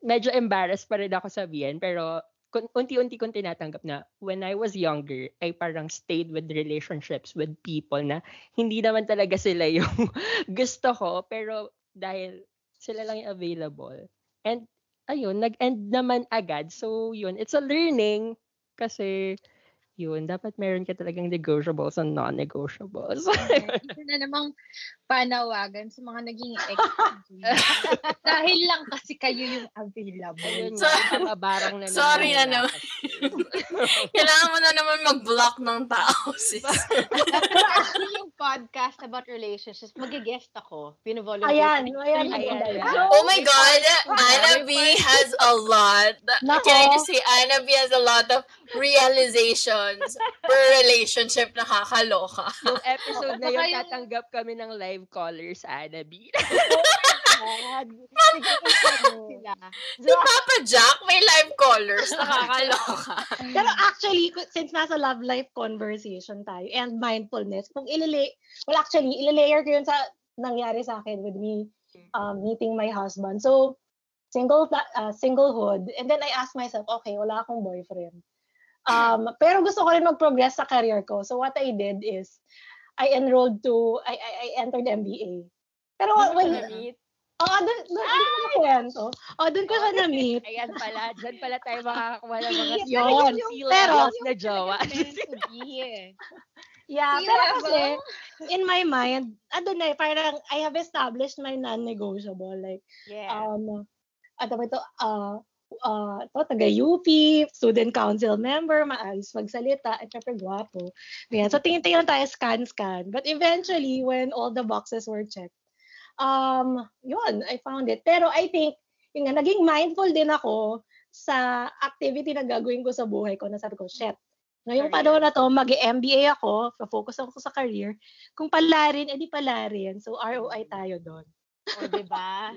medyo embarrassed pa rin ako sabihin, pero unti-unti kong tinatanggap na when I was younger, I parang stayed with relationships with people na hindi naman talaga sila yung gusto ko, pero dahil sila lang yung available. And ayun, nag-end naman agad. So yun, it's a learning kasi yun, dapat meron ka talagang negotiables and non-negotiables. Ito na namang panawagan sa mga naging ex. Dahil lang kasi kayo yung available. Yun, so, na sorry na naman. Kailangan mo na naman mag-block ng tao, sis. Actually, yung podcast about relationships, mag-guest ako. Pinovolunteer. Ayan. Oh my God! Anna B has a lot. Can I just say, Anna B has a lot of realizations per relationship. Nakakaloka. Yung episode na yun, tatanggap kami ng live callers, Anna B. Si Papa Jack, may live callers. Nakakaloka. Pero actually, since nasa love life conversation tayo and mindfulness, kung ilalayer ko yun sa nangyari sa akin with me meeting my husband. So, singlehood. And then I asked myself, okay, wala akong boyfriend. Pero gusto ko rin mag-progress sa career ko. So what I did is, I entered MBA. Pero when doon ko siya na-meet. Ayan pala. Diyan pala tayo makakakuha ng mga silos na jowa. Yeah, pero kasi, in my mind, parang I have established my non-negotiable. Like, taga-UP, student council member, maayos magsalita, at syempre guwapo. Yeah, so tingin-tingin tayo, scan. But eventually, when all the boxes were checked, I found it. Pero I think, naging mindful din ako sa activity na gagawin ko sa buhay ko. Nasabi ko, ngayong panahon na to, mag-MBA ako, focus ako sa career. Kung pala rin. So ROI tayo doon. O, diba?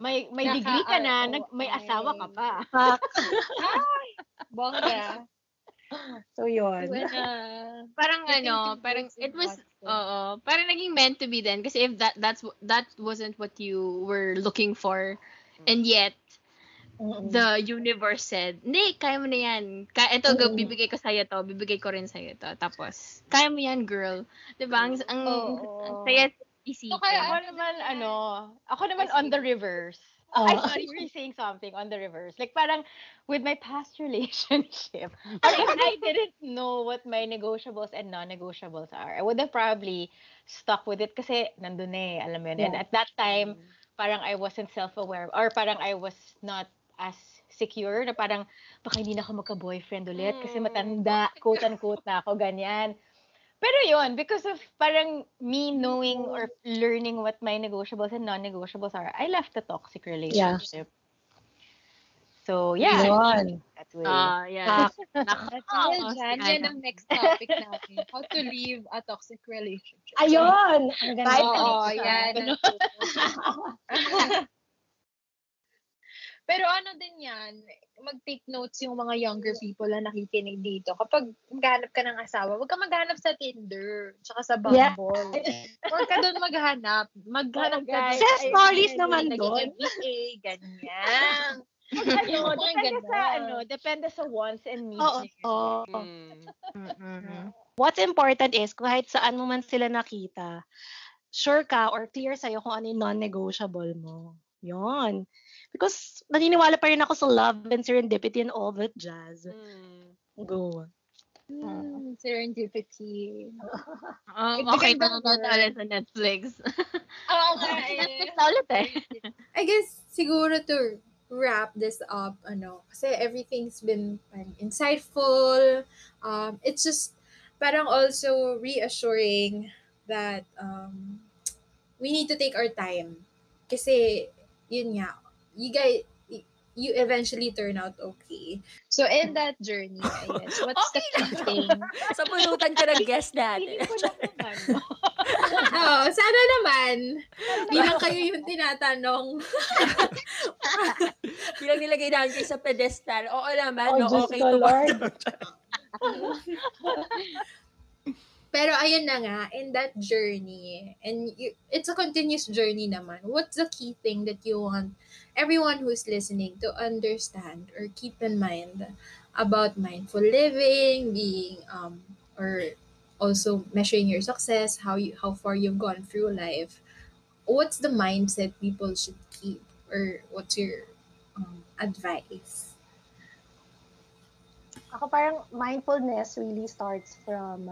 May degree ka na, may asawa ka pa. Ay! Bongga. So, yun. When, parang naging meant to be then. Kasi if that wasn't what you were looking for, and yet, the universe said, hindi, kaya mo na yan. Ito, bibigay ko sa'yo to. Bibigay ko rin sa'yo to. Tapos, kaya mo yan, girl. Diba? Ang saya isipin. So, kaya ako naman on the reverse. I thought you were saying something on the reverse. Like, parang, with my past relationship, I didn't know what my negotiables and non-negotiables are. I would have probably stuck with it kasi nandun alam mo yun. Yeah. And at that time, parang I wasn't self-aware or parang I was not as secure na parang, baka hindi na ako magka-boyfriend ulit kasi matanda, quote-unquote na ako, ganyan. Pero yun, because of parang me knowing or learning what my negotiables and non-negotiables are, I left the toxic relationship. Yeah. So, yeah. Yun. That's way. Yeah. Well, Jan, yan ang next topic natin. How to leave a toxic relationship. Ayun! Ang ganda. Oo, yan. Pero ano din yan, mag-take notes yung mga younger people na nakikinig dito. Kapag maghanap ka ng asawa, huwag ka maghanap sa Tinder, tsaka sa Bumble. Huwag ka doon maghanap. Maghanap ka. Sa stories naman doon. MBA, ganyan. Depende sa wants and needs. Oo. What's important is, kahit saan mo man sila nakita, sure ka or clear sa'yo kung ano yung non-negotiable mo. Yun. Because naniniwala pa rin ako sa love and serendipity and all that jazz. Go. Serendipity. Okay, nanonood ulit sa Netflix. Netflix na ulit eh. I guess, siguro to wrap this up, kasi everything's been insightful. It's just parang also reassuring that we need to take our time. Kasi, yun nga, you guys, you eventually turn out okay. So in that journey, I guess, what's the key thing? So punutan ka ng guest natin. Sana naman. Bilang kayo yung tinatanong. Bilang nilagay namin kayo sa pedestal. Oo naman, okay to Lord. Pero ayun na nga, in that journey, and it's a continuous journey naman, what's the key thing that you want everyone who's listening to understand or keep in mind about mindful living, being or also measuring your success, how far you've gone through life. What's the mindset people should keep, or what's your advice? Ako parang mindfulness really starts from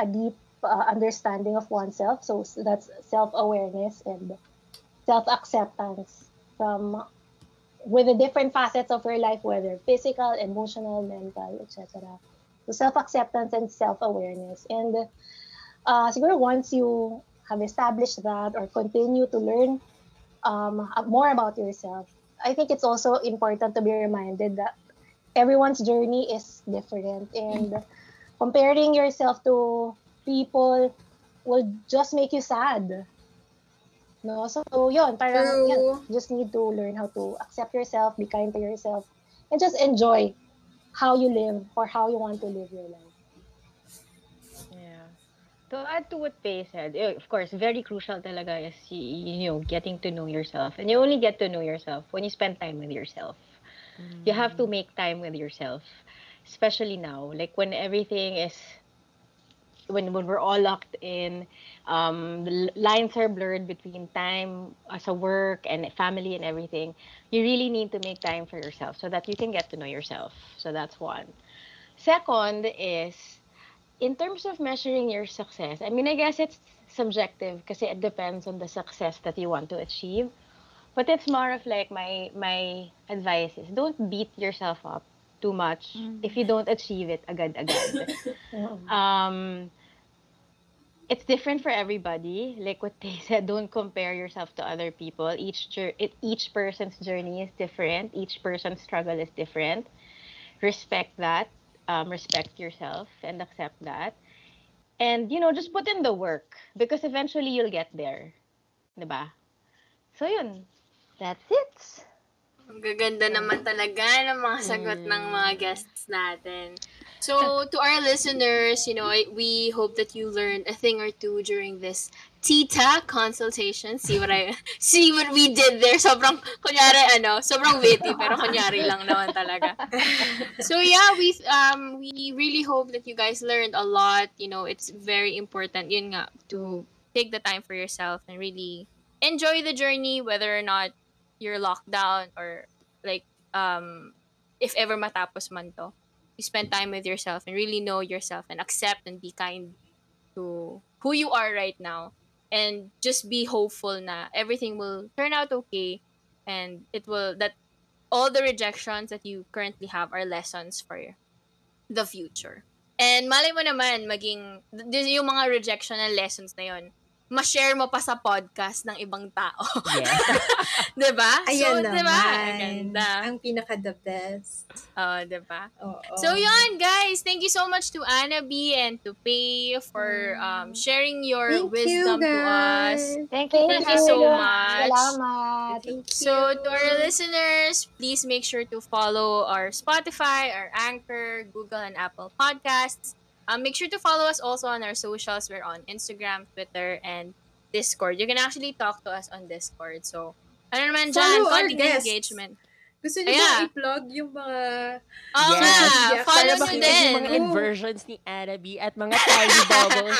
a deep understanding of oneself. So that's self-awareness and self-acceptance from with the different facets of your life, whether physical, emotional, mental, etc. So self-acceptance and self-awareness. And siguro once you have established that or continue to learn more about yourself, I think it's also important to be reminded that everyone's journey is different. And comparing yourself to people will just make you sad. No, so yun, parang yun, just need to learn how to accept yourself, be kind to yourself, and just enjoy how you live or how you want to live your life. Yeah. To add to what Pei said, of course, very crucial talaga is getting to know yourself, and you only get to know yourself when you spend time with yourself. Mm. You have to make time with yourself, especially now, like when everything is. When we're all locked in, the lines are blurred between time as a work and family and everything. You really need to make time for yourself so that you can get to know yourself. So that's one. Second is, in terms of measuring your success, I mean, I guess it's subjective because it depends on the success that you want to achieve. But it's more of like my advice is don't beat yourself up too much if you don't achieve it agad-agad. It's different for everybody. Like what they said, don't compare yourself to other people. Each person's journey is different. Each person's struggle is different. Respect that. Respect yourself and accept that. And, just put in the work because eventually you'll get there. Diba? So, yun. That's it. Ang gaganda naman talaga ng mga sagot ng mga guests natin. So, to our listeners, we hope that you learned a thing or two during this Tita consultation. See what we did there. Sobrang, kunyari, sobrang witty, pero kunyari lang naman talaga. So, yeah, we really hope that you guys learned a lot. It's very important, yun nga, to take the time for yourself and really enjoy the journey, whether or not your lockdown or like if ever matapos man to, you spend time with yourself and really know yourself and accept and be kind to who you are right now, and just be hopeful na everything will turn out okay, and that all the rejections that you currently have are lessons for the future. And malay mo naman maging yung mga rejection and lessons na yon ma-share mo pa sa podcast ng ibang tao. Yeah. Diba? Ayan naman. Diba? Ganda. Ang pinaka-the best. Oh, diba? Oh, oh. So, yun, guys. Thank you so much to Anna B and to Pei for sharing your wisdom to us. Thank you so much. Salamat. So, to our listeners, please make sure to follow our Spotify, our Anchor, Google, and Apple Podcasts. Make sure to follow us also on our socials. We're on Instagram, Twitter, and Discord. You can actually talk to us on Discord. So, ano naman dyan, konting engagement. Gusto niyo ba i-plug yung mga... Oh, yeah. Follow nyo din. Yung mga inversions ni Anna B at mga tiny bubbles.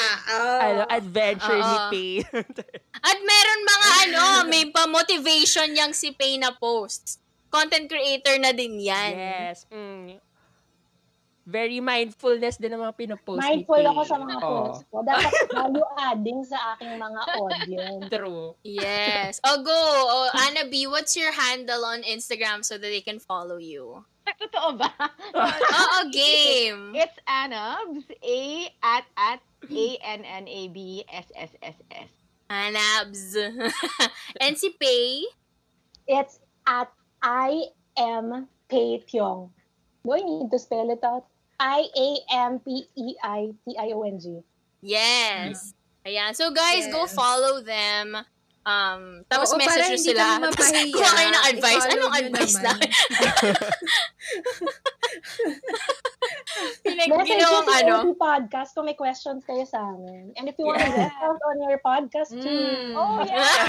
Adventure ni Pei. At meron mga may pa-motivation yang si Pei na posts. Content creator na din yan. Yes. Very mindfulness din ang mga pinopost. Mindful ako sa mga posts ko. Dapat value-adding sa aking mga audience. True. Yes. Oh, go! Oh, Anna B, what's your handle on Instagram so that they can follow you? Totoo ba? Oo, game! It's Annabs, at ANNABSSSS. Annabs. And si Pei? It's at IMPeiTiong. Do I need to spell it out? IAMPEITIONG. Yes. Ayan. So guys, go follow them. Tapos message nyo sila. Tapos kuha kayo ng advice. Anong advice lang? Pinag-ginawang ano. Message podcast kung may questions kayo sa amin. And if you want to get out on your podcast too. Oh, yeah.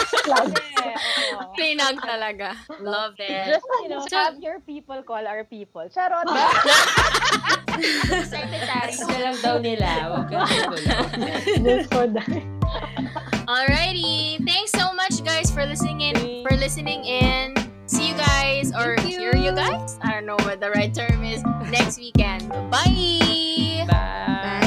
Pinag talaga. Love it. Just, you know, have your people call our people. Charot. Secretary. Sila lang daw nila. Huwag ka Discord. Alrighty. Thanks so much, guys, for listening in. See you guys, or hear you guys. I don't know what the right term is. Next weekend. Bye. Bye. Bye.